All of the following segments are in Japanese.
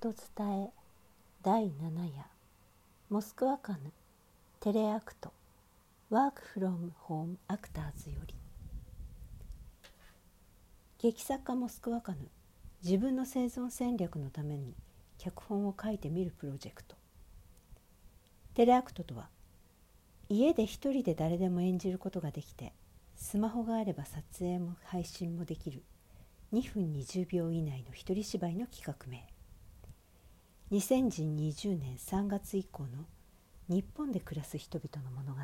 と伝え第7夜モスクワカヌテレアクトワークフロムホームアクターズより、劇作家モスクワカヌ自分の生存戦略のために脚本を書いてみるプロジェクト。テレアクトとは、家で一人で誰でも演じることができて、スマホがあれば撮影も配信もできる2分20秒以内の一人芝居の企画名。2020年3月以降の日本で暮らす人々の物語。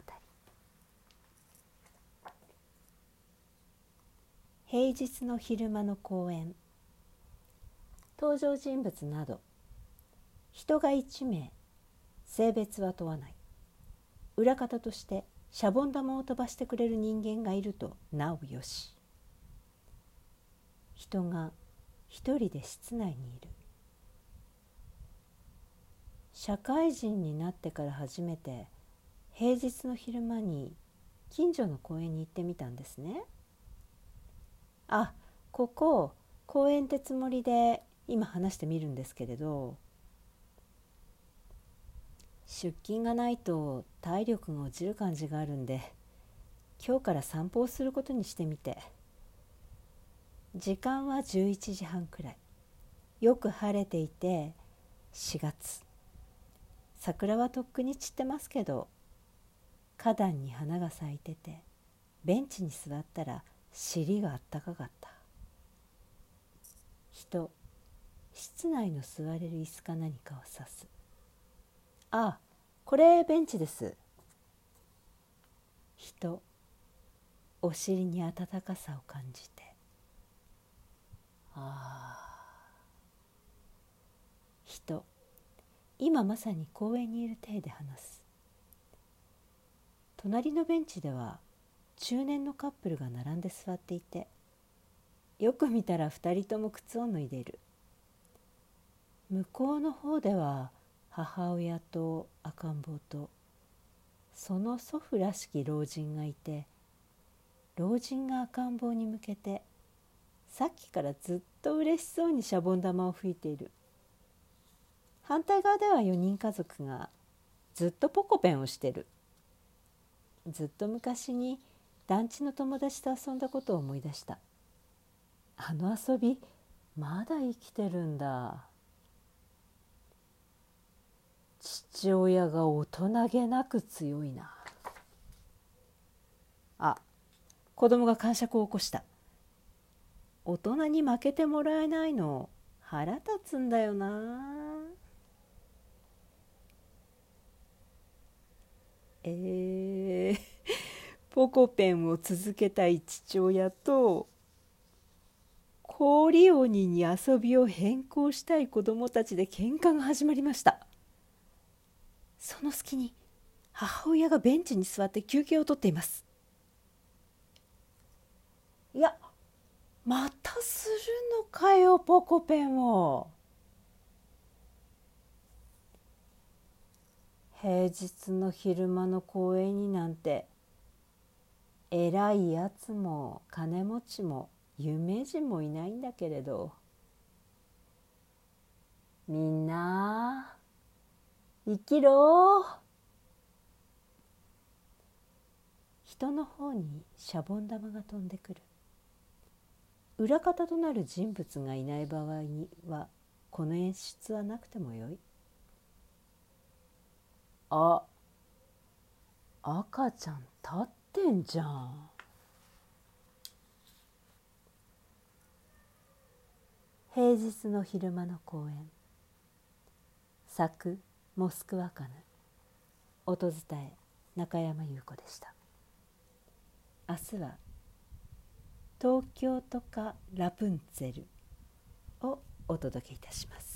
平日の昼間の公園、登場人物など、人が1名、性別は問わない。裏方としてシャボン玉を飛ばしてくれる人間がいるとなおよし。人が一人で室内にいる。社会人になってから初めて平日の昼間に近所の公園に行ってみたんですね。あ、ここ公園ってつもりで今話してみるんですけれど、出勤がないと体力が落ちる感じがあるんで、今日から散歩をすることにしてみて、時間は11時半くらい、よく晴れていて4月、桜はとっくに散ってますけど、花壇に花が咲いててベンチに座ったら尻があったかかった。人、室内の座れる椅子か何かを指す。あ、これベンチです。人、お尻に温かさを感じて、ああ。人、今まさに公園にいる体で話す。隣のベンチでは中年のカップルが並んで座っていて、よく見たら2人とも靴を脱いでいる。向こうの方では母親と赤ん坊とその祖父らしき老人がいて、老人が赤ん坊に向けてさっきからずっと嬉しそうにシャボン玉を吹いている。反対側では4人家族がずっとポコペンをしてる。ずっと昔に団地の友達と遊んだことを思い出した。あの遊び、まだ生きてるんだ。父親が大人げなく強いな。あ、子供が癇癪を起こした。大人に負けてもらえないの腹立つんだよな。ポコペンを続けたい父親と、氷鬼に遊びを変更したい子どもたちで喧嘩が始まりました。その隙に母親がベンチに座って休憩をとっています。いや、またするのかよ、ポコペンを。平日の昼間の公園になんて、偉いやつも金持ちも有名人もいないんだけれど、みんな生きろ。人の方にシャボン玉が飛んでくる。裏方となる人物がいない場合にはこの演出はなくてもよい。あ、赤ちゃん立ってんじゃん。平日の昼間の公園。作モスクワカヌ、音伝え中山優子でした。明日は東京とかラプンツェルをお届けいたします。